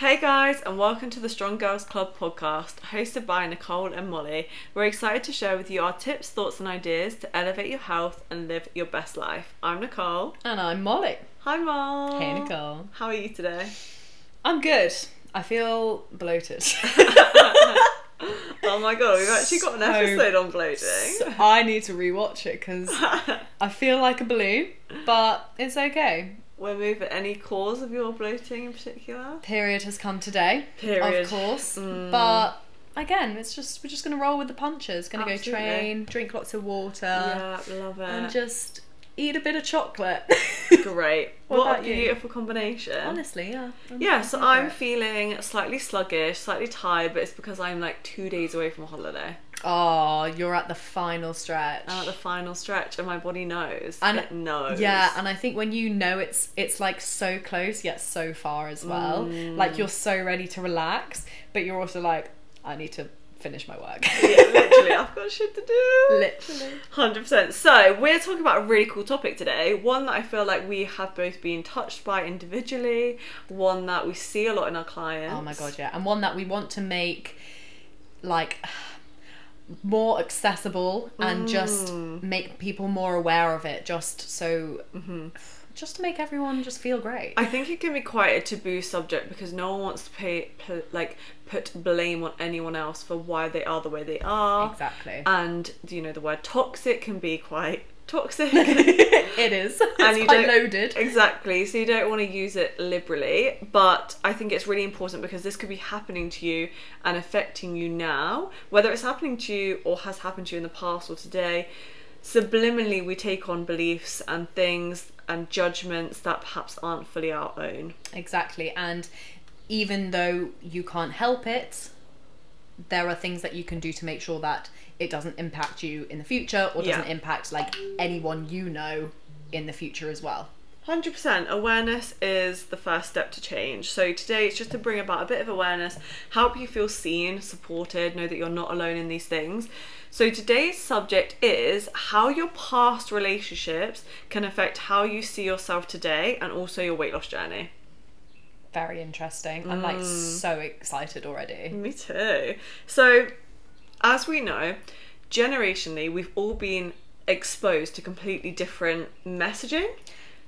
Hey guys, and welcome to the Strong Girls Club podcast, hosted by Nicole and Molly. We're excited to share with you our tips, thoughts and ideas to elevate your health and live your best life. I'm Nicole. And I'm Molly. Hi Mol. Hey Nicole. How are you today? I'm good. I feel bloated. Oh my god, we've actually got an episode on bloating. So I need to rewatch it because I feel like a balloon, but it's okay. We're moving. Any cause of your bloating in particular? Period has come today. Period, of course. But again, it's just we're just going to roll with the punches. Going to go train, drink lots of water. Yeah, love it. And just eat a bit of chocolate. Great. What a beautiful combination. Honestly, yeah. So I'm feeling slightly sluggish, slightly tired, but it's because I'm like 2 days away from a holiday. Oh, you're at the final stretch. I'm at the final stretch and my body knows. And it knows. Yeah, and I think when you know it's like so close yet so far as well. Like you're so ready to relax, but you're also like, I need to finish my work. Yeah, literally, I've got shit to do. Literally. 100%. So we're talking about a really cool topic today. One that I feel like we have both been touched by individually, one that we see a lot in our clients. Oh my god, yeah. And one that we want to make like more accessible and just make people more aware of it, just so just to make everyone just feel great. I think it can be quite a taboo subject because no one wants to put blame on anyone else for why they are the way they are. Exactly. And you know, the word toxic can be quite toxic. It is. And it's quite loaded. Exactly. So you don't want to use it liberally, but I think it's really important because this could be happening to you and affecting you now, whether it's happening to you or has happened to you in the past or today. Subliminally, we take on beliefs and things and judgments that perhaps aren't fully our own. Exactly. And even though you can't help it, there are things that you can do to make sure that it doesn't impact you in the future or doesn't impact like anyone you know in the future as well. 100%. Awareness is the first step to change. So today it's just to bring about a bit of awareness, help you feel seen, supported, know that you're not alone in these things. So today's subject is how your past relationships can affect how you see yourself today and also your weight loss journey. Very interesting. I'm like so excited already. Me too. So as we know, generationally, we've all been exposed to completely different messaging.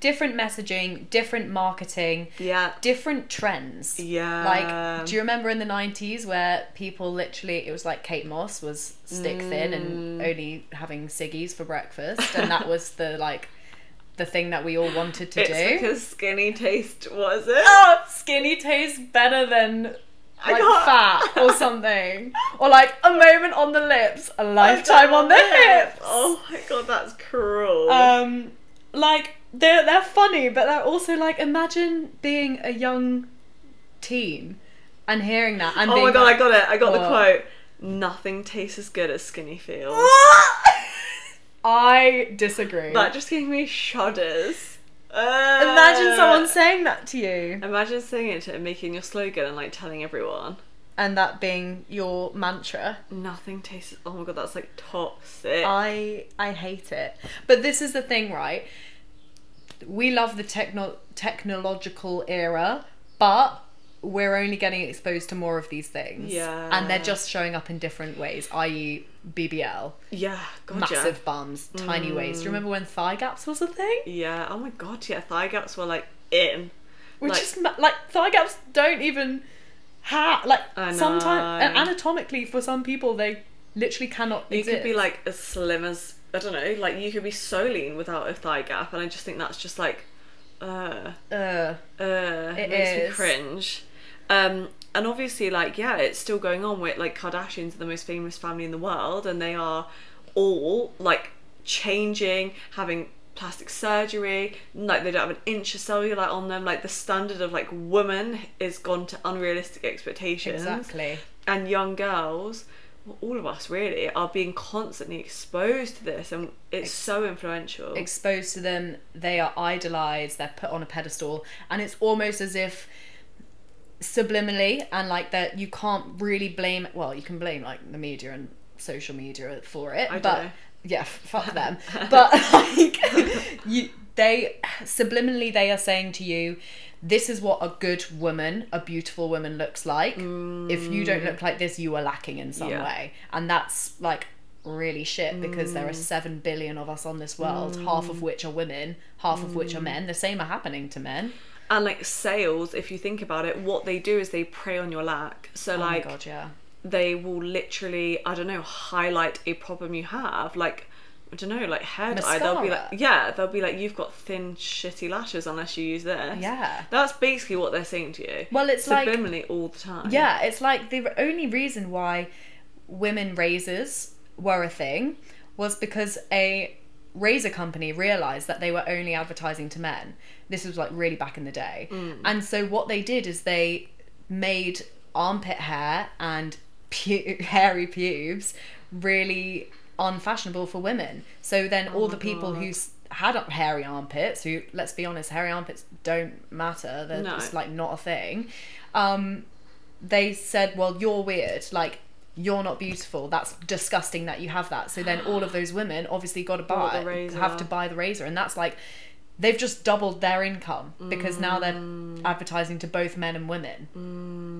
Different messaging, different marketing, different trends. Yeah. Like, do you remember in the 90s where people literally, it was like Kate Moss was stick thin and only having ciggies for breakfast. And that was the like, the thing that we all wanted to do. It's because skinny taste, what is it? Oh, skinny tastes better than like fat or something, or like a moment on the lips, a lifetime on the hips. Oh my god, that's cruel. Like they're funny, but they're also like, imagine being a young teen and hearing that. And oh my god, like, I got the quote. Nothing tastes as good as skinny feels. I disagree. That just gave me shudders. Imagine someone saying that to you. Imagine saying it and making your slogan and like telling everyone. And that being your mantra. Nothing tastes... Oh my god, that's like toxic. I hate it. But this is the thing, right? We love the technological era, but we're only getting exposed to more of these things. Yeah. And they're just showing up in different ways, i.e. BBL. Yeah, gotcha. Massive bums, tiny waist. Do you remember when thigh gaps was a thing? Yeah, oh my god, yeah, thigh gaps were like in. Which like, is like thigh gaps don't even have like sometimes and anatomically for some people they literally cannot exist. You could be like as slim as I don't know, like you could be so lean without a thigh gap, and I just think that's just like it makes me cringe. And obviously, like, yeah, it's still going on with, like, Kardashians are the most famous family in the world, and they are all, like, changing, having plastic surgery, like, they don't have an inch of cellulite on them. Like, the standard of, like, woman is gone to unrealistic expectations. Exactly. And young girls, well, all of us, really, are being constantly exposed to this, and it's so influential. Exposed to them, they are idolised, they're put on a pedestal, and it's almost as if subliminally and like that you can't really blame, well you can blame like the media and social media for it, I don't know. Yeah, fuck them. But like they subliminally they are saying to you this is what a good woman, a beautiful woman looks like. Mm. If you don't look like this, you are lacking in some way. And that's like really shit, because there are 7 billion of us on this world, half of which are women, half of which are men. The same are happening to men. And like sales, if you think about it, what they do is they prey on your lack. So like, oh my God, yeah. They will literally, I don't know, highlight a problem you have. Like, I don't know, like hair dye. They'll be like, yeah, they'll be like, you've got thin, shitty lashes unless you use this. Yeah. That's basically what they're saying to you. Well, it's like... subliminally all the time. Yeah, it's like the only reason why women razors were a thing was because a razor company realised that they were only advertising to men. This was like really back in the day. And so what they did is they made armpit hair and hairy pubes really... unfashionable for women. So then all the people who had hairy armpits, who, let's be honest, hairy armpits don't matter, they're just like not a thing, they said, well, you're weird, like you're not beautiful, that's disgusting that you have that. So then all of those women obviously got to have to buy the razor, and that's like they've just doubled their income because now they're advertising to both men and women.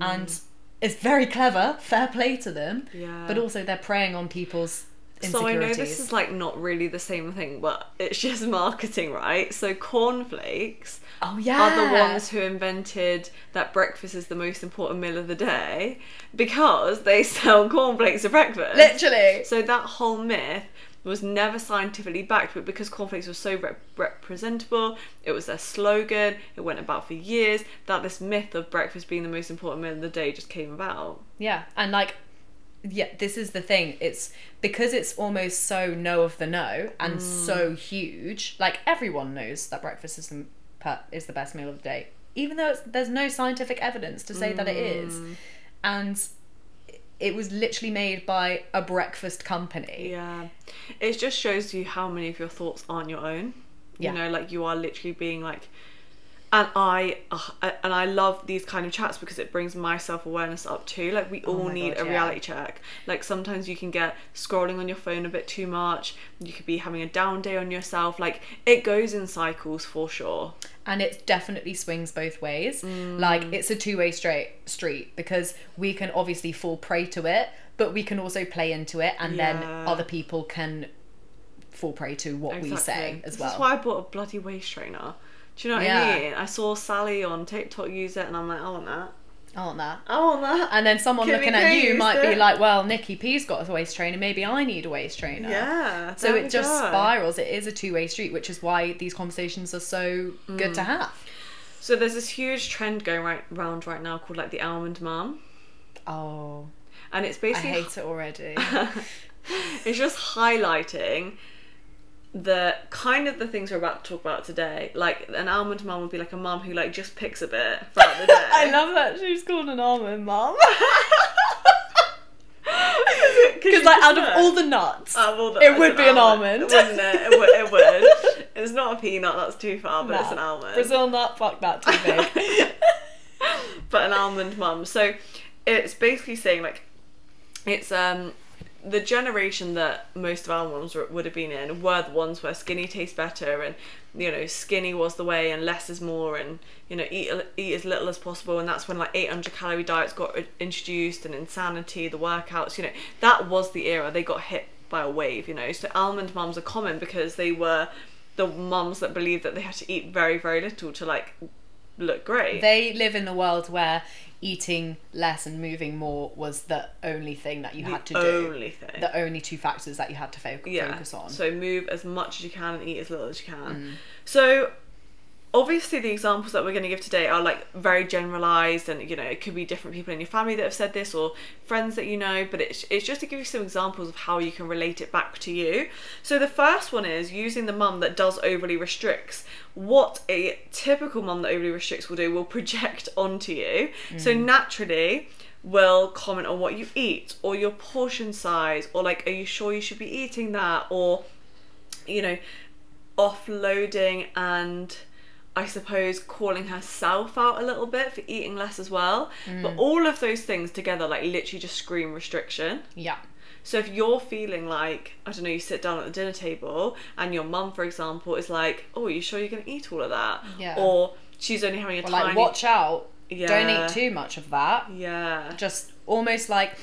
And it's very clever, fair play to them, but also they're preying on people's... So I know this is like not really the same thing, but it's just marketing, right? So cornflakes are the ones who invented that breakfast is the most important meal of the day, because they sell cornflakes at breakfast. Literally. So that whole myth was never scientifically backed, but because cornflakes were so representable, it was their slogan, it went about for years, that this myth of breakfast being the most important meal of the day just came about. Yeah, and like... yeah, this is the thing, it's because it's almost so know of the know and so huge, like everyone knows that breakfast is the best meal of the day, even though there's no scientific evidence to say that it is. And it was literally made by a breakfast company. Yeah, it just shows you how many of your thoughts aren't your own. Yeah. You know, like you are literally being like... And I love these kind of chats because it brings my self-awareness up too. Like we all need a reality check. Like sometimes you can get scrolling on your phone a bit too much. You could be having a down day on yourself. Like it goes in cycles for sure. And it definitely swings both ways. Like it's a two-way street because we can obviously fall prey to it, but we can also play into it, and then other people can fall prey to what we say as well. This is why I bought a bloody waist trainer. Do you know what I mean? I saw Sally on TikTok use it and I'm like, I want that. And then someone looking at you might be like, well, Nikki P's got a waist trainer, maybe I need a waist trainer. Yeah. So it just spirals. It is a two-way street, which is why these conversations are so good to have. So there's this huge trend going around right now called like the almond mum. Oh. And it's basically... I hate it already. It's just highlighting... the kind of the things we're about to talk about today. Like an almond mum would be like a mum who like just picks a bit throughout the day. I love that she's called an almond mum. Because like out of all the nuts, it would be an almond, wouldn't it? It would. It's not a peanut, that's too far, but it's an almond. Brazil nut, fuck that, too big. But an almond mum. So it's basically saying like it's the generation that most of our moms would have been in were the ones where skinny tastes better, and you know, skinny was the way, and less is more, and you know, eat as little as possible. And that's when like 800 calorie diets got introduced, and Insanity, the workouts, you know, that was the era. They got hit by a wave, you know. So almond mums are common because they were the mums that believed that they had to eat very, very little to like look great. They live in the world where eating less and moving more was the only thing that you had to do. The only two factors that you had to focus on. So move as much as you can and eat as little as you can. So obviously the examples that we're going to give today are like very generalised, and you know, it could be different people in your family that have said this or friends that you know, but it's just to give you some examples of how you can relate it back to you. So the first one is using the mum that does overly restricts. What a typical mum that overly restricts will do will project onto you. So naturally will comment on what you eat or your portion size, or like, are you sure you should be eating that? Or, you know, offloading and... I suppose calling herself out a little bit for eating less as well. But all of those things together like literally just scream restriction. Yeah. So if you're feeling like, I don't know, you sit down at the dinner table and your mum, for example, is like, oh, are you sure you're going to eat all of that? Yeah. Or she's only having a tiny... Like, watch out. Yeah. Don't eat too much of that. Yeah. Just almost like...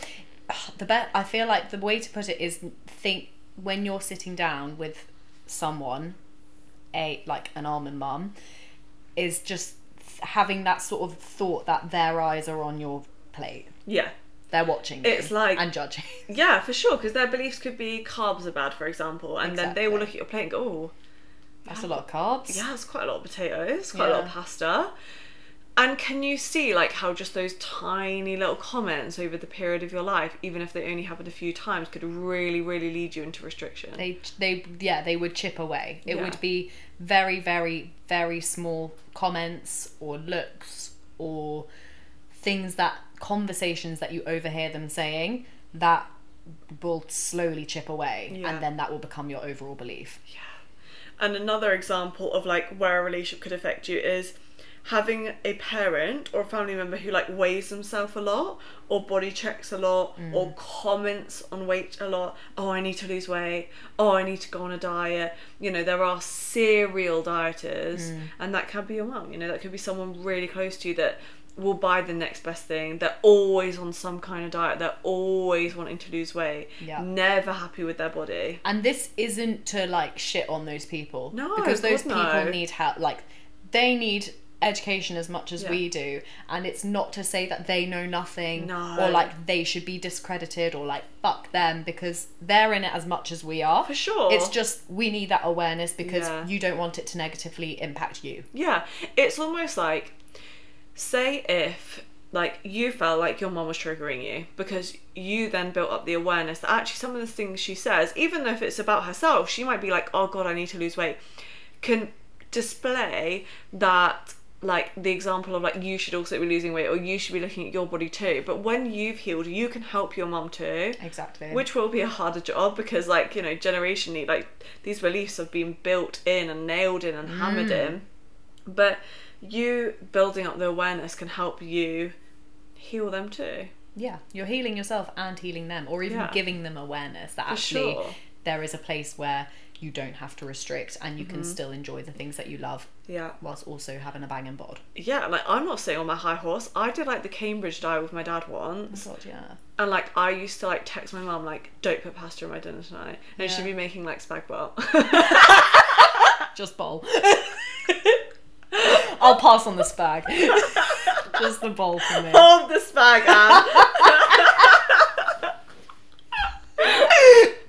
I feel like the way to put it is, think when you're sitting down with someone, like an almond mum, is just having that sort of thought that their eyes are on your plate. Yeah. They're watching you. It's like... And judging. Yeah, for sure, because their beliefs could be carbs are bad, for example, and exactly. Then they will look at your plate and go, oh... That's a lot of carbs. Yeah, it's quite a lot of potatoes, quite a lot of pasta. And can you see, like, how just those tiny little comments over the period of your life, even if they only happened a few times, could really, really lead you into restriction? They would chip away. It would be very, very, very small comments or looks or things that, conversations that you overhear them saying that will slowly chip away. Yeah. And then that will become your overall belief. Yeah. And another example of, like, where a relationship could affect you is having a parent or a family member who, like, weighs themselves a lot or body checks a lot or comments on weight a lot. Oh, I need to lose weight. Oh, I need to go on a diet. You know, there are serial dieters and that can be your mum. You know, that could be someone really close to you that will buy the next best thing. They're always on some kind of diet. They're always wanting to lose weight. Yeah. Never happy with their body. And this isn't to, like, shit on those people. No, because those people need help. Like, they need education as much as we do. And it's not to say that they know nothing or, like, they should be discredited or, like, fuck them, because they're in it as much as we are. For sure. It's just we need that awareness because you don't want it to negatively impact you. Yeah. It's almost like... Say if, like, you felt like your mum was triggering you because you then built up the awareness that actually some of the things she says, even though if it's about herself, she might be like, oh God, I need to lose weight, can display that, like, the example of, like, you should also be losing weight or you should be looking at your body too. But when you've healed, you can help your mum too. Exactly. Which will be a harder job because, like, you know, generationally, like, these beliefs have been built in and nailed in and hammered in. But... you building up the awareness can help you heal them too. Yeah, you're healing yourself and healing them, or even giving them awareness that actually there is a place where you don't have to restrict and you can still enjoy the things that you love whilst also having a banging bod. Yeah, like, I'm not sitting on my high horse. I did, like, the Cambridge diet with my dad once. Oh God, yeah. And, like, I used to, like, text my mum, like, don't put pasta in my dinner tonight. And she'd be making, like, spag bol. Just bowl. I'll pass on the spag. Just the bowl for me. Hold the spag, Anne.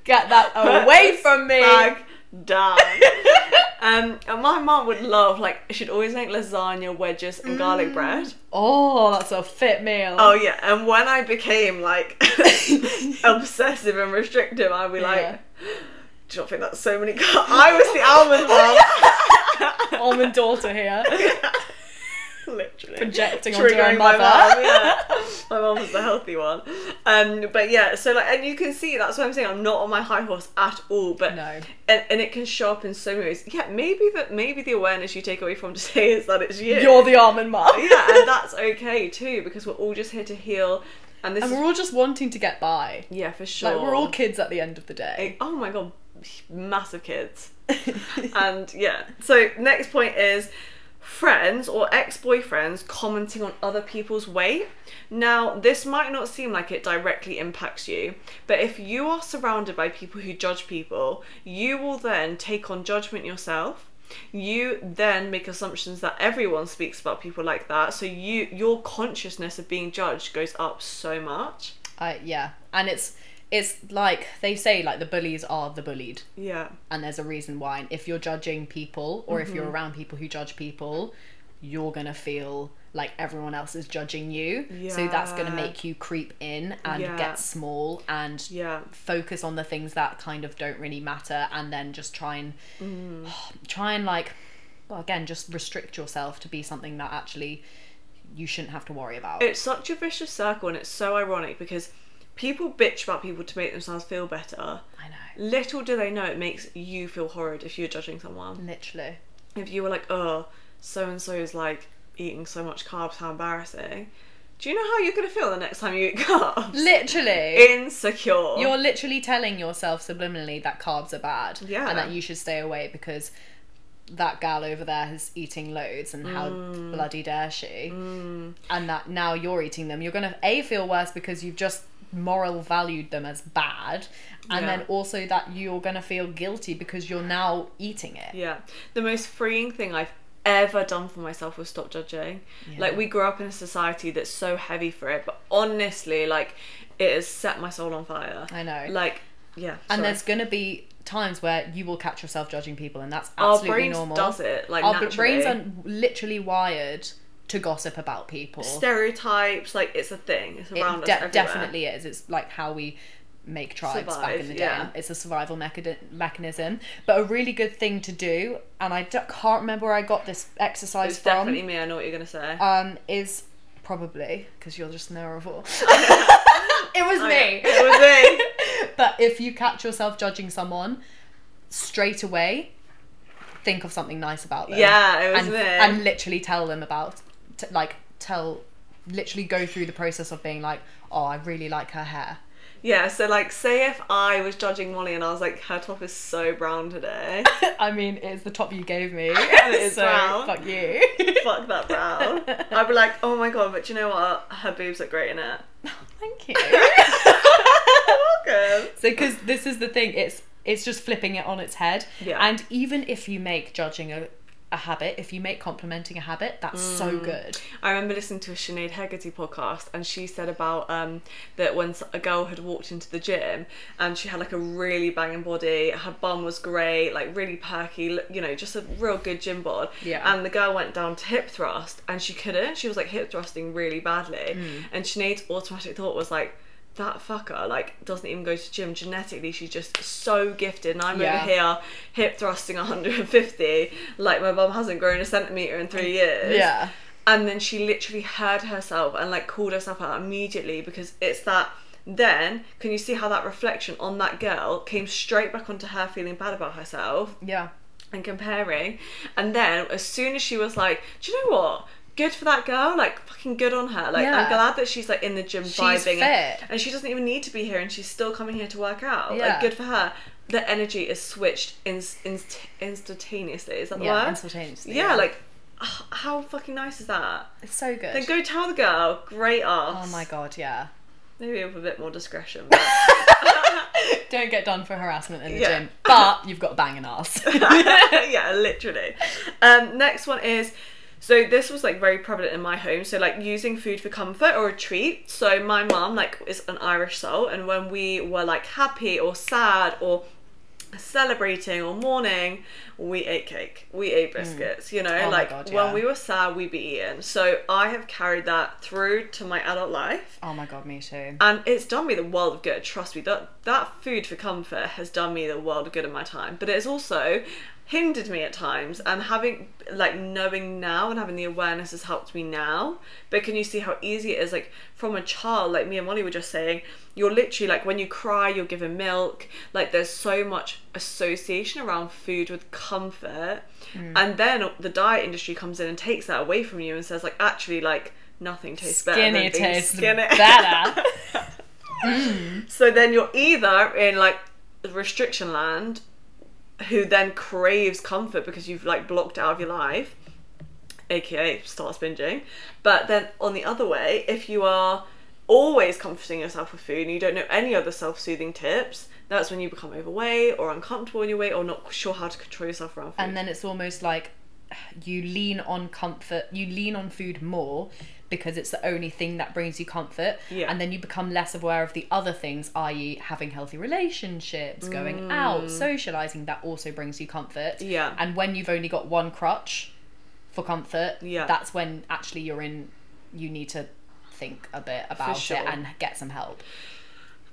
Get that away from me. Spag down. And my mum would love, like, she'd always make lasagna, wedges, and garlic bread. Oh, that's a fit meal. Oh, yeah. And when I became, like, obsessive and restrictive, I'd be like, do you not think that's so many carbs? I was the almond mum. Almond daughter here. Literally. Projecting onto her mother. My mum was the healthy one. But yeah, so, like, and you can see, that's what I'm saying, I'm not on my high horse at all. But no. And it can show up in so many ways. Yeah, maybe the awareness you take away from today is that it's you. You're the almond mum. Yeah, and that's okay too, because we're all just here to heal. And we're all just wanting to get by. Yeah, for sure. Like, we're all kids at the end of the day. Oh my God, massive kids. And so next point is friends or ex-boyfriends commenting on other people's weight. Now, this might not seem like it directly impacts you, but if you are surrounded by people who judge people, you will then take on judgment yourself. You then make assumptions that everyone speaks about people like that, so your consciousness of being judged goes up so much. And it's like they say, like, the bullies are the bullied. Yeah. And there's a reason why. If you're judging people, or if you're around people who judge people, you're gonna feel like everyone else is judging you. Yeah. So that's gonna make you creep in and get small and focus on the things that kind of don't really matter, and then just try and like, well, again, just restrict yourself to be something that actually you shouldn't have to worry about. It's such a vicious circle, and it's so ironic because people bitch about people to make themselves feel better. I know. Little do they know it makes you feel horrid if you're judging someone. Literally. If you were like, oh, so-and-so is, like, eating so much carbs, how embarrassing. Do you know how you're going to feel the next time you eat carbs? Literally. Insecure. You're literally telling yourself subliminally that carbs are bad. Yeah. And that you should stay away because that gal over there is eating loads and how bloody dare she, and that now you're eating them, you're going to A, feel worse because you've just moral valued them as bad, and then also that you're going to feel guilty because you're now eating it. Yeah. The most freeing thing I've ever done for myself was stop judging. Like, we grew up in a society that's so heavy for it, but honestly, like, it has set my soul on fire. I know. Like, and there's going to be times where you will catch yourself judging people, and that's absolutely normal. Our brains does it, like, naturally. Our brains are literally wired to gossip about people. Stereotypes, like, it's a thing. It's around us everywhere. It definitely is. It's like how we make tribes back in the day. Yeah. It's a survival mechanism. But a really good thing to do, and I can't remember where I got this exercise from. It's definitely me, I know what you're going to say. Is probably, because you're just nervous. It was me. But if you catch yourself judging someone, straight away, think of something nice about them. Yeah, it was me. And literally tell them about, literally go through the process of being like, oh, I really like her hair. Yeah, so, like, say if I was judging Molly and I was like, her top is so brown today. I mean, it's the top you gave me. And it is so brown. Fuck you. Fuck that brown. I'd be like, oh my God, but you know what? Her boobs look great in it. Oh, thank you. Welcome. So, because this is the thing, it's just flipping it on its head. Yeah. And even if you make judging a habit, if you make complimenting a habit, that's so good. I remember listening to a Sinead Hegarty podcast, and she said about that when a girl had walked into the gym and she had like a really banging body, her bum was great, like really perky, you know, just a real good gym bod, and the girl went down to hip thrust and she was like hip thrusting really badly, and Sinead's automatic thought was like, that fucker, like, doesn't even go to gym. Genetically, she's just so gifted, and I'm over here hip thrusting 150, like, my bum hasn't grown a centimetre in 3 years. Yeah. And then she literally heard herself and, like, called herself out immediately, because it's that. Then, can you see how that reflection on that girl came straight back onto her feeling bad about herself? Yeah. And comparing. And then, as soon as she was like, do you know what? Good for that girl, like, fucking good on her. Like, I'm glad that she's, like, in the gym, she's vibing. And she doesn't even need to be here, and she's still coming here to work out. Yeah. Like, good for her. The energy is switched instantaneously. Is that the word? Instantaneously. Yeah, like, how fucking nice is that? It's so good. Then go tell the girl, great ass. Oh my God, yeah. Maybe with a bit more discretion. But... Don't get done for harassment in the gym, but you've got a banging ass. Yeah, literally. Next one is... So this was, like, very prevalent in my home. So, like, using food for comfort or a treat. So my mum, like, is an Irish soul, and when we were, like, happy or sad or celebrating or mourning, we ate cake. We ate biscuits, you know? Oh, like, my God, when we were sad, we'd be eating. So I have carried that through to my adult life. Oh, my God, me too. And it's done me the world of good. Trust me, that food for comfort has done me the world of good in my time. But it's also... hindered me at times, and having, like, knowing now and having the awareness has helped me now. But can you see how easy it is, like, from a child, like me and Molly were just saying, you're literally, like, when you cry, you're given milk. Like, there's so much association around food with comfort, and then the diet industry comes in and takes that away from you and says, like, actually, like, nothing tastes better than tastes skinny. Better. So then you're either in, like, restriction land, who then craves comfort because you've, like, blocked out of your life, aka starts binging. But then on the other way, if you are always comforting yourself with food and you don't know any other self-soothing tips, that's when you become overweight or uncomfortable in your weight or not sure how to control yourself around food. And then it's almost like you lean on comfort, you lean on food more because it's the only thing that brings you comfort, and then you become less aware of the other things, i.e. having healthy relationships, going out, socialising, that also brings you comfort. And when you've only got one crutch for comfort, that's when actually you need to think a bit about it and get some help.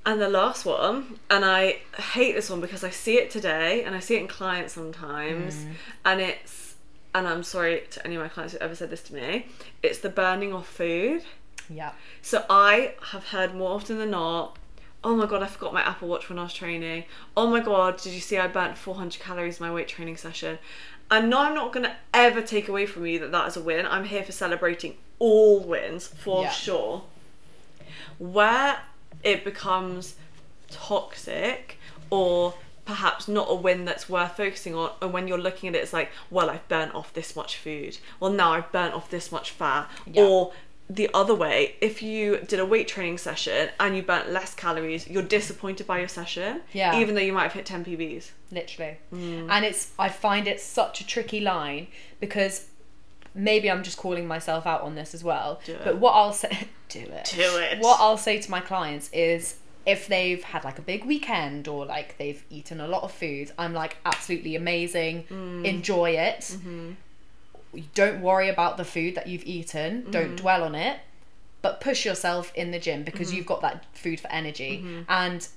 And the last one, and I hate this one because I see it today and I see it in clients sometimes, and I'm sorry to any of my clients who ever said this to me, it's the burning of food. Yeah. So I have heard more often than not, oh my God, I forgot my Apple watch when I was training. Oh my God, did you see I burnt 400 calories in my weight training session? And no, I'm not going to ever take away from you that is a win. I'm here for celebrating all wins, for sure. Where it becomes toxic or perhaps not a win that's worth focusing on. And when you're looking at it, it's like, well, I've burnt off this much food. Well, now I've burnt off this much fat. Yeah. Or the other way, if you did a weight training session and you burnt less calories, you're disappointed by your session, yeah, even though you might have hit 10 PBs. Literally. Mm. And I find it such a tricky line, because maybe I'm just calling myself out on this as well. But what I'll say... What I'll say to my clients is, if they've had like a big weekend or like they've eaten a lot of food, I'm like, absolutely amazing, enjoy it. Mm-hmm. Don't worry about the food that you've eaten, don't dwell on it, but push yourself in the gym, because you've got that food for energy. And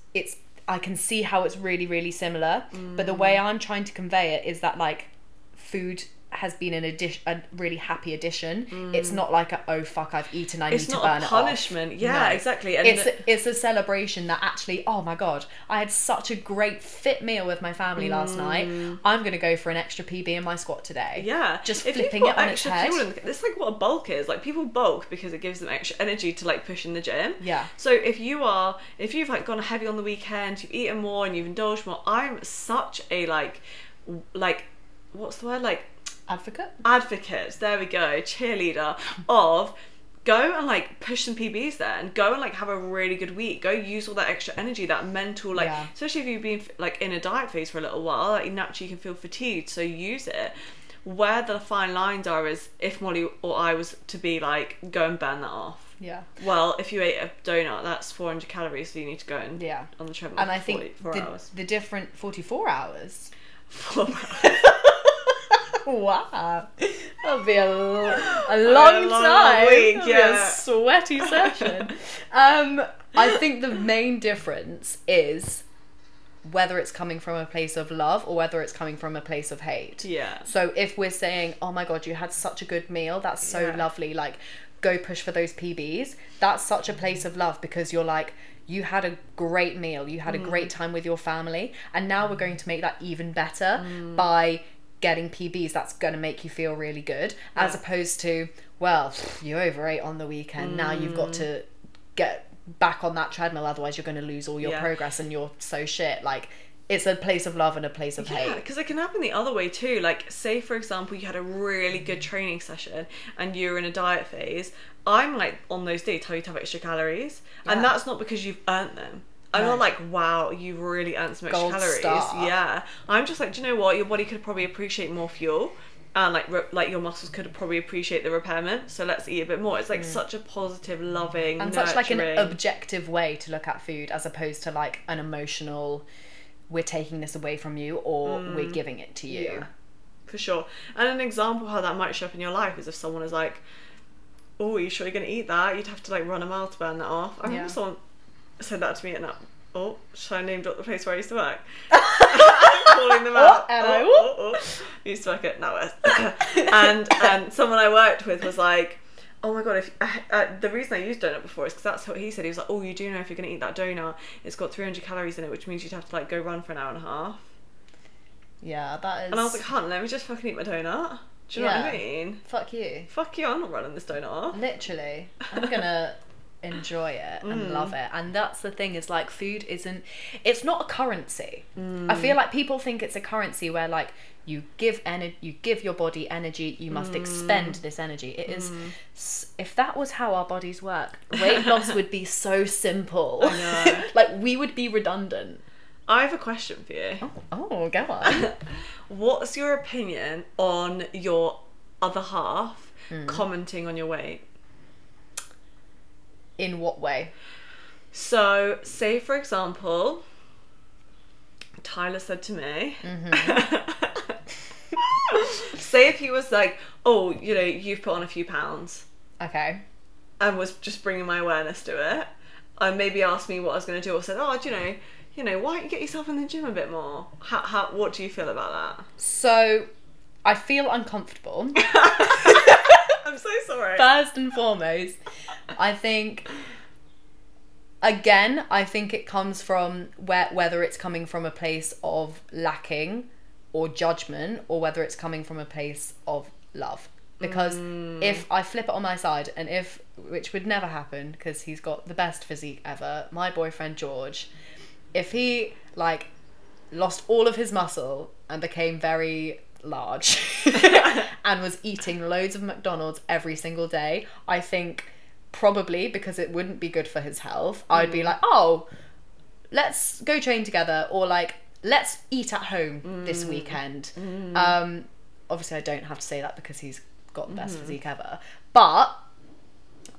I can see how it's really, really similar, but the way I'm trying to convey it is that like food has been a really happy addition. It's not like a, oh fuck, I've eaten, I need to burn it off. It's not a punishment. Yeah, no, exactly. And it's a celebration that actually, oh my god, I had such a great fit meal with my family last night, I'm gonna go for an extra PB in my squat today. Yeah, just flipping it on its head. It's like what a bulk is. Like, people bulk because it gives them extra energy to like push in the gym. Yeah, so if you've like gone heavy on the weekend, you've eaten more and you've indulged more, I'm such a like what's the word, like advocate, there we go, cheerleader of go and like push some PBs there, and go and like have a really good week, go use all that extra energy, that mental like, yeah, especially if you've been like in a diet phase for a little while, like naturally you can feel fatigued, so use it. Where the fine lines are is if Molly or I was to be like, go and burn that off. Yeah. Well, if you ate a donut, that's 400 calories, so you need to go and on the treadmill. And I think the different 4 hours. Wow, that'll be a long time. Week, yeah, a sweaty session. I think the main difference is whether it's coming from a place of love or whether it's coming from a place of hate. Yeah. So if we're saying, "Oh my god, you had such a good meal. That's so lovely. Like, go push for those PBs." That's such a place of love, because you're like, you had a great meal, you had a great time with your family, and now we're going to make that even better by getting PBs. That's going to make you feel really good, as opposed to, well, you overate on the weekend, now you've got to get back on that treadmill, otherwise you're going to lose all your progress and you're so shit. Like, it's a place of love and a place of hate. Yeah, because it can happen the other way too. Like, say for example, you had a really good training session and you're in a diet phase, I'm like, on those days tell you to have extra calories, and that's not because you've earned them. I'm not like, wow, you really earned some extra calories. Yeah, I'm just like, do you know what? Your body could probably appreciate more fuel, and like your muscles could probably appreciate the repairment. So let's eat a bit more. It's like such a positive, loving, and nurturing, such like an objective way to look at food, as opposed to like an emotional, we're taking this away from you or we're giving it to you. Yeah, for sure. And an example how that might show up in your life is if someone is like, oh, are you sure you're gonna eat that? You'd have to like run a mile to burn that off. I remember someone said that to me, and should I name drop the place where I used to work? Calling them out. I used to work at Now and someone I worked with was like, oh my god, if the reason I used donut before is because that's what he said. He was like, oh, you do know if you're going to eat that donut, it's got 300 calories in it, which means you'd have to like go run for an hour and a half. Yeah, that is. And I was like, hun, let me just fucking eat my donut. Do you know what I mean? Fuck you, I'm not running this donut off. Literally, I'm gonna enjoy it and love it. And that's the thing, is like, food isn't, it's not a currency. I feel like people think it's a currency where like you give you give your body energy, you must expend this energy. It is, if that was how our bodies work, weight loss would be so simple. I know. Like, we would be redundant. I have a question for you. Oh go on. What's your opinion on your other half commenting on your weight? In what way? So, say for example, Tyler said to me, say if he was like, oh, you know, you've put on a few pounds. Okay. And was just bringing my awareness to it, and maybe asked me what I was going to do, or said, oh, do you know, why don't you get yourself in the gym a bit more? What do you feel about that? So, I feel uncomfortable. I'm so sorry. First and foremost, I think it comes from whether it's coming from a place of lacking or judgment, or whether it's coming from a place of love. Because if I flip it on my side, and which would never happen, because he's got the best physique ever, my boyfriend George, if he like lost all of his muscle and became very large and was eating loads of McDonald's every single day. I think probably because it wouldn't be good for his health. I'd be like, oh, let's go train together, or like, let's eat at home this weekend. Obviously I don't have to say that because he's got the best physique ever, but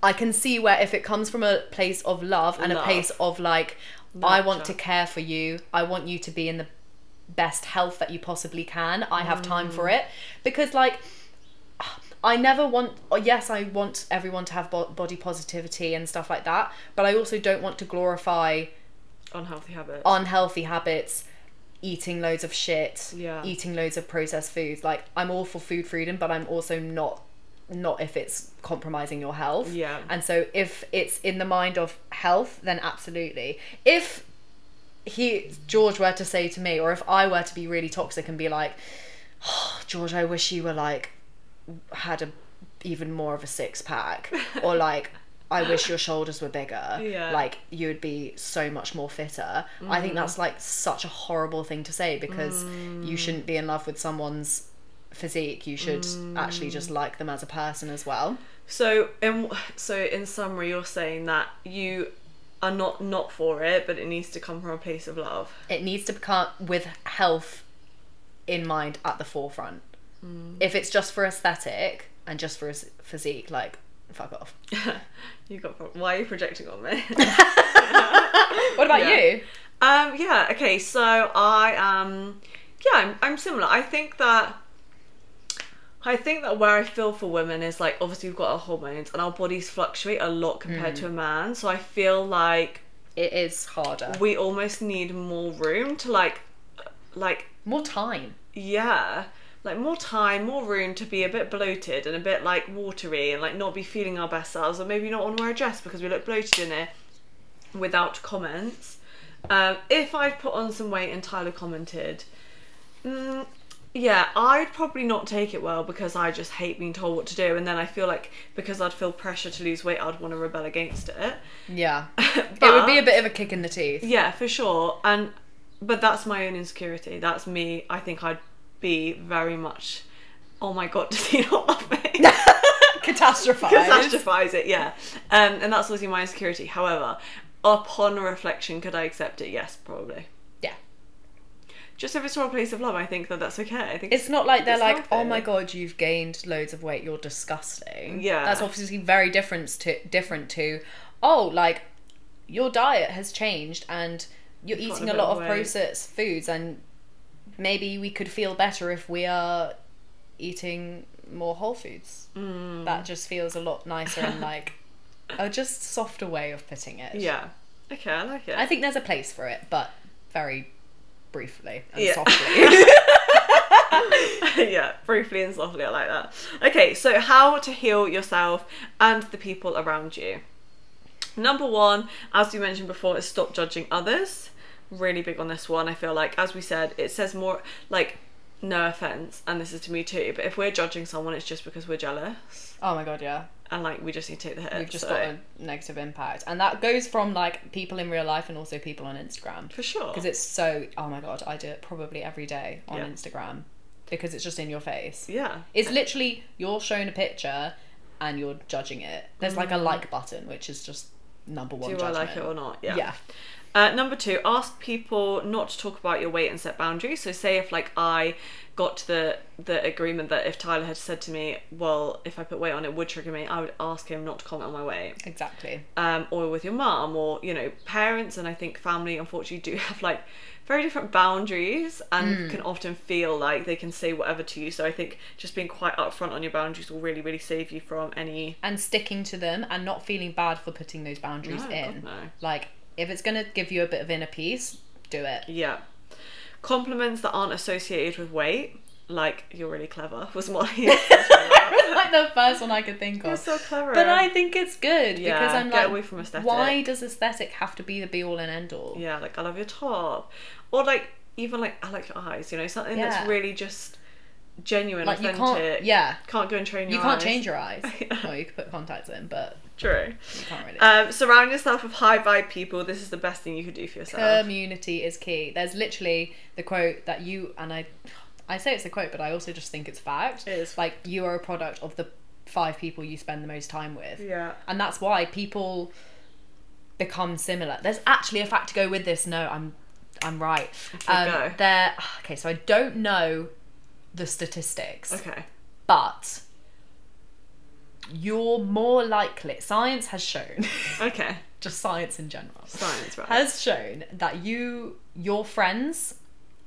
I can see where if it comes from a place of love and a place of like, I want to care for you, I want you to be in the best health that you possibly can, I have time for it. Because like, I never want, yes, I want everyone to have body positivity and stuff like that, but I also don't want to glorify unhealthy habits, eating loads of shit, eating loads of processed foods. Like, I'm all for food freedom, but I'm also not if it's compromising your health. Yeah. And so if it's in the mind of health, then absolutely. If George were to say to me, or if I were to be really toxic and be like, oh, George, I wish you were like, had even more of a six pack, or like, I wish your shoulders were bigger, like, you would be so much more fitter. I think that's like such a horrible thing to say, because you shouldn't be in love with someone's physique. You should actually just like them as a person as well. So in summary, you're saying that you are not for it, but it needs to come from a place of love. It needs to become with health in mind at the forefront. If it's just for aesthetic and just for physique, like, fuck off. Why are you projecting on me? What about you? Okay, so I I'm similar. I think that where I feel for women is like, obviously we've got our hormones and our bodies fluctuate a lot compared to a man, so I feel like it is harder. We almost need more room to like more time. Yeah. Like, more time, more room to be a bit bloated and a bit, like, watery and, like, not be feeling our best selves, or maybe not want to wear a dress because we look bloated in it, without comments. If I'd put on some weight and Tyler commented, I'd probably not take it well, because I just hate being told what to do, and then I feel like, because I'd feel pressure to lose weight, I'd want to rebel against it. Yeah. But it would be a bit of a kick in the teeth. Yeah, for sure. But that's my own insecurity. That's me. I think I'd be very much, oh my god, does he not love me? Catastrophize it, yeah. And that's obviously my insecurity. However, upon reflection, could I accept it? Yes, probably. Yeah. Just if it's from a place of love, I think that's okay. I think it's not like they're like, oh my god, you've gained loads of weight, you're disgusting. Yeah. That's obviously very different to, oh, like, your diet has changed and you're eating a lot of processed foods, and maybe we could feel better if we are eating more whole foods. That just feels a lot nicer and like a just softer way of putting it. Yeah. Okay, I like it. I think there's a place for it, but very briefly and softly. Yeah, briefly and softly. I like that. Okay, so how to heal yourself and the people around you. Number one, as we mentioned before, is stop judging others. Really big on this one. I feel like, as we said, it says more like, no offense, and this is to me too, but if we're judging someone, it's just because we're jealous. Oh my god, yeah. And like, we just need to take the hit. We've just got a negative impact, and that goes from like people in real life and also people on Instagram, for sure, because it's so, oh my god, I do it probably every day on Instagram, because it's just in your face. Yeah, it's literally, you're shown a picture and you're judging it. There's like a like button, which is just number one, do judgment. I like it or not. Yeah. Number two, ask people not to talk about your weight and set boundaries. So say if like I got to the agreement that if Tyler had said to me, well, if I put weight on, it would trigger me, I would ask him not to comment on my weight. Exactly. Or with your mum, or, you know, parents, and I think family, unfortunately, do have like very different boundaries and can often feel like they can say whatever to you. So I think just being quite upfront on your boundaries will really, really save you from any... And sticking to them and not feeling bad for putting those boundaries in. God, no. Like... If it's going to give you a bit of inner peace, do it. Yeah. Compliments that aren't associated with weight, like, you're really clever, was Molly. Like the first one I could think of. You're so clever. But I think it's good, because I'm like, get away from aesthetic. Why does aesthetic have to be the be all and end all? Yeah, like, I love your top. Or like, even like, I like your eyes, you know, something that's really just genuine, like, authentic. You can't go and train your eyes. You can't change your eyes. Well, you could put contacts in, but True. You can't really. Surround yourself with high vibe people. This is the best thing you could do for yourself. Community is key. There's literally the quote that you, and I say it's a quote, but I also just think it's fact. It is. Like, you are a product of the 5 people you spend the most time with. Yeah. And that's why people become similar. There's actually a fact to go with this. No, I'm right. Okay, go. Okay, so I don't know the statistics. Okay. But you're more likely, science has shown. Okay. Just science in general. Science, right. Has shown that your friends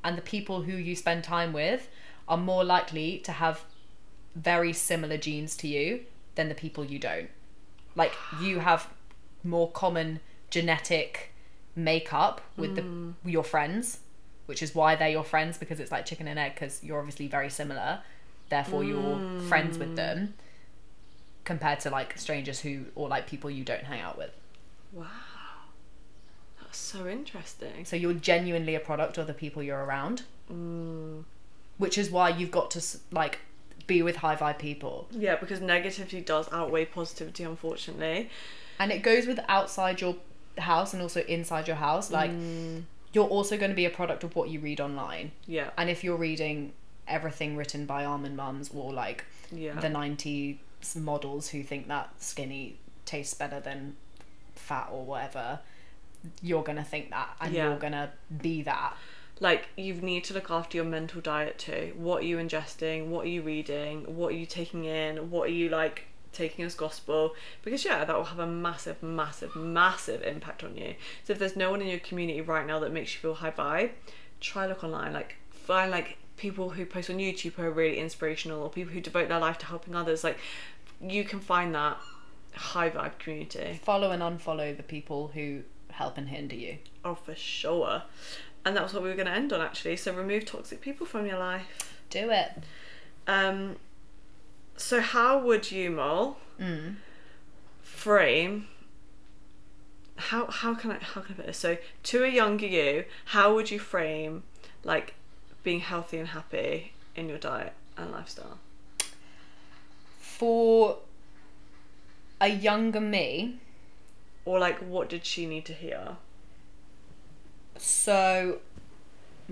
and the people who you spend time with are more likely to have very similar genes to you than the people you don't. Like, you have more common genetic makeup with your friends, which is why they're your friends, because it's like chicken and egg, because you're obviously very similar, therefore you're friends with them, compared to like strangers who, or like people you don't hang out with. Wow. That's so interesting. So you're genuinely a product of the people you're around, which is why you've got to like be with high vibe people. Yeah, because negativity does outweigh positivity, unfortunately. And it goes with outside your house and also inside your house. Like, you're also going to be a product of what you read online. Yeah. And if you're reading everything written by almond mums or like the 90s models who think that skinny tastes better than fat or whatever, you're going to think that, and you're going to be that. Like, you need to look after your mental diet too. What are you ingesting? What are you reading? What are you taking in? What are you like taking as gospel? Because that will have a massive, massive, massive impact on you. So if there's no one in your community right now that makes you feel high vibe, try look online. Like, find like people who post on YouTube who are really inspirational, or people who devote their life to helping others. Like, you can find that high vibe community. Follow and unfollow the people who help and hinder you. Oh, for sure. And that was what we were going to end on, actually. So remove toxic people from your life. Do it. So how would you, Mol, frame... How can I put this? So to a younger you, how would you frame, like, being healthy and happy in your diet and lifestyle? For a younger me... Or, like, what did she need to hear? So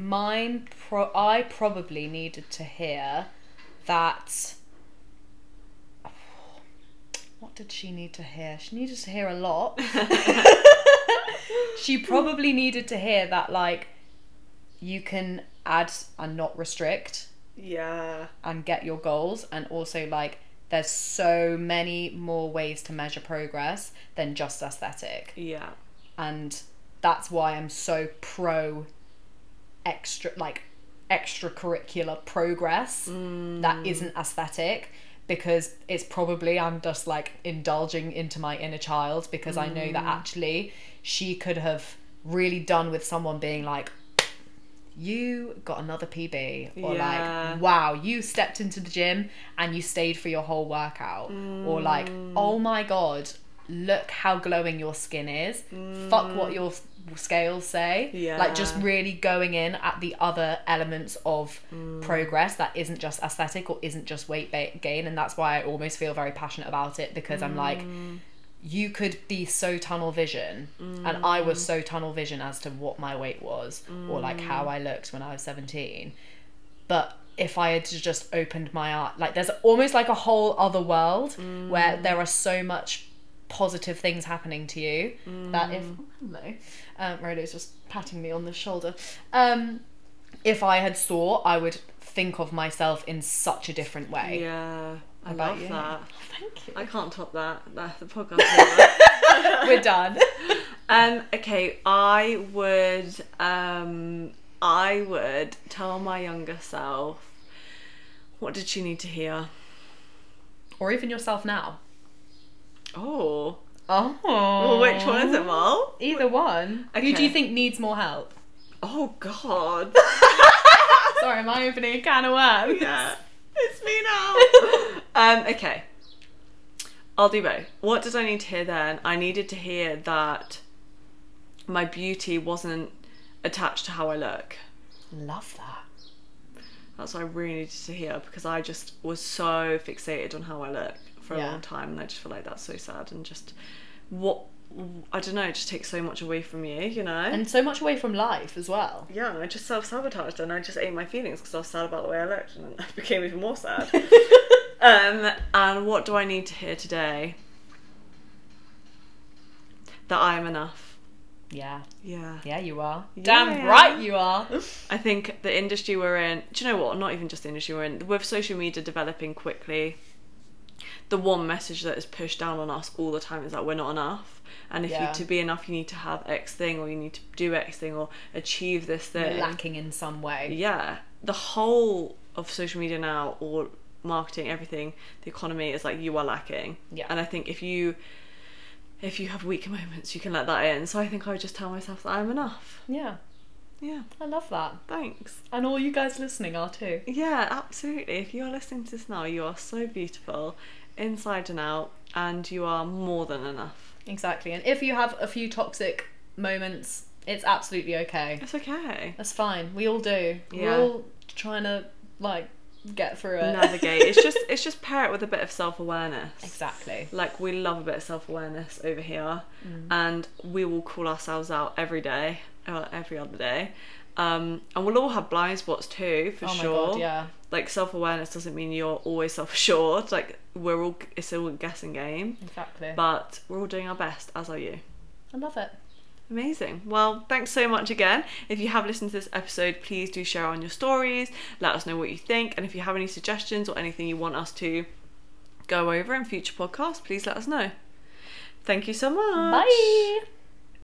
I probably needed to hear that... What did she need to hear? She needed to hear a lot. She probably needed to hear that, like, you can add and not restrict. Yeah. And get your goals. And also, like, there's so many more ways to measure progress than just aesthetic. Yeah. And... that's why I'm so pro extracurricular progress that isn't aesthetic, because it's probably I'm just like indulging into my inner child, because I know that actually she could have really done with someone being like, you got another PB, or like, wow, you stepped into the gym and you stayed for your whole workout, or like, oh my god, look how glowing your skin is. Fuck what your scales say. Yeah. Like, just really going in at the other elements of progress that isn't just aesthetic or isn't just weight gain. And that's why I almost feel very passionate about it, because I'm like, you could be so tunnel vision. And I was so tunnel vision as to what my weight was or like how I looked when I was 17. But if I had just opened my eye, like, there's almost like a whole other world where there are so much positive things happening to you that if Rolo's just patting me on the shoulder, if I had saw, I would think of myself in such a different way. Yeah. I love that. Oh, thank you. I can't top that. That's the podcast. We're done. Okay, I would tell my younger self, what did she need to hear? Or even yourself now. Oh. Well, which one is it, Mol? Either one. Okay. Who do you think needs more help? Oh, God. Sorry, am I opening a can of worms? Yeah. It's me now. Okay. I'll do both. What did I need to hear then? I needed to hear that my beauty wasn't attached to how I look. Love that. That's what I really needed to hear, because I just was so fixated on how I look for a long time, and I just feel like that's so sad, and just what, I don't know, it just takes so much away from you, you know, and so much away from life as well. Yeah, I just self-sabotaged and I just ate my feelings because I was sad about the way I looked, and I became even more sad. And what do I need to hear today? That I'm enough. Yeah, you are. Yeah. Damn right you are. I think the industry we're in, do you know what, not even just the industry we're in, with social media developing quickly, the one message that is pushed down on us all the time is that we're not enough, and if you to be enough you need to have X thing, or you need to do X thing, or achieve this thing. You're lacking in some way. Yeah, the whole of social media now, or marketing, everything, the economy is like, you are lacking. Yeah, and I think if you have weak moments, you can let that in. So I think I would just tell myself that I'm enough. Yeah. I love that. Thanks. And all you guys listening are too. Yeah, absolutely. If you are listening to this now, you are so beautiful, inside and out, and you are more than enough. Exactly. And if you have a few toxic moments, it's absolutely okay. It's okay. That's fine. We all do. Yeah. We're all trying to, get through it. Navigate. It's just pair it with a bit of self-awareness. Exactly. Like, we love a bit of self-awareness over here, and we will call ourselves out every day, or every other day. And we'll all have blind spots too, for sure. My God, yeah. Like, self-awareness doesn't mean you're always self-assured. Like, it's all a guessing game. Exactly. But we're all doing our best, as are you. I love it. Amazing. Well, thanks so much again. If you have listened to this episode, please do share on your stories. Let us know what you think. And if you have any suggestions or anything you want us to go over in future podcasts, please let us know. Thank you so much. Bye.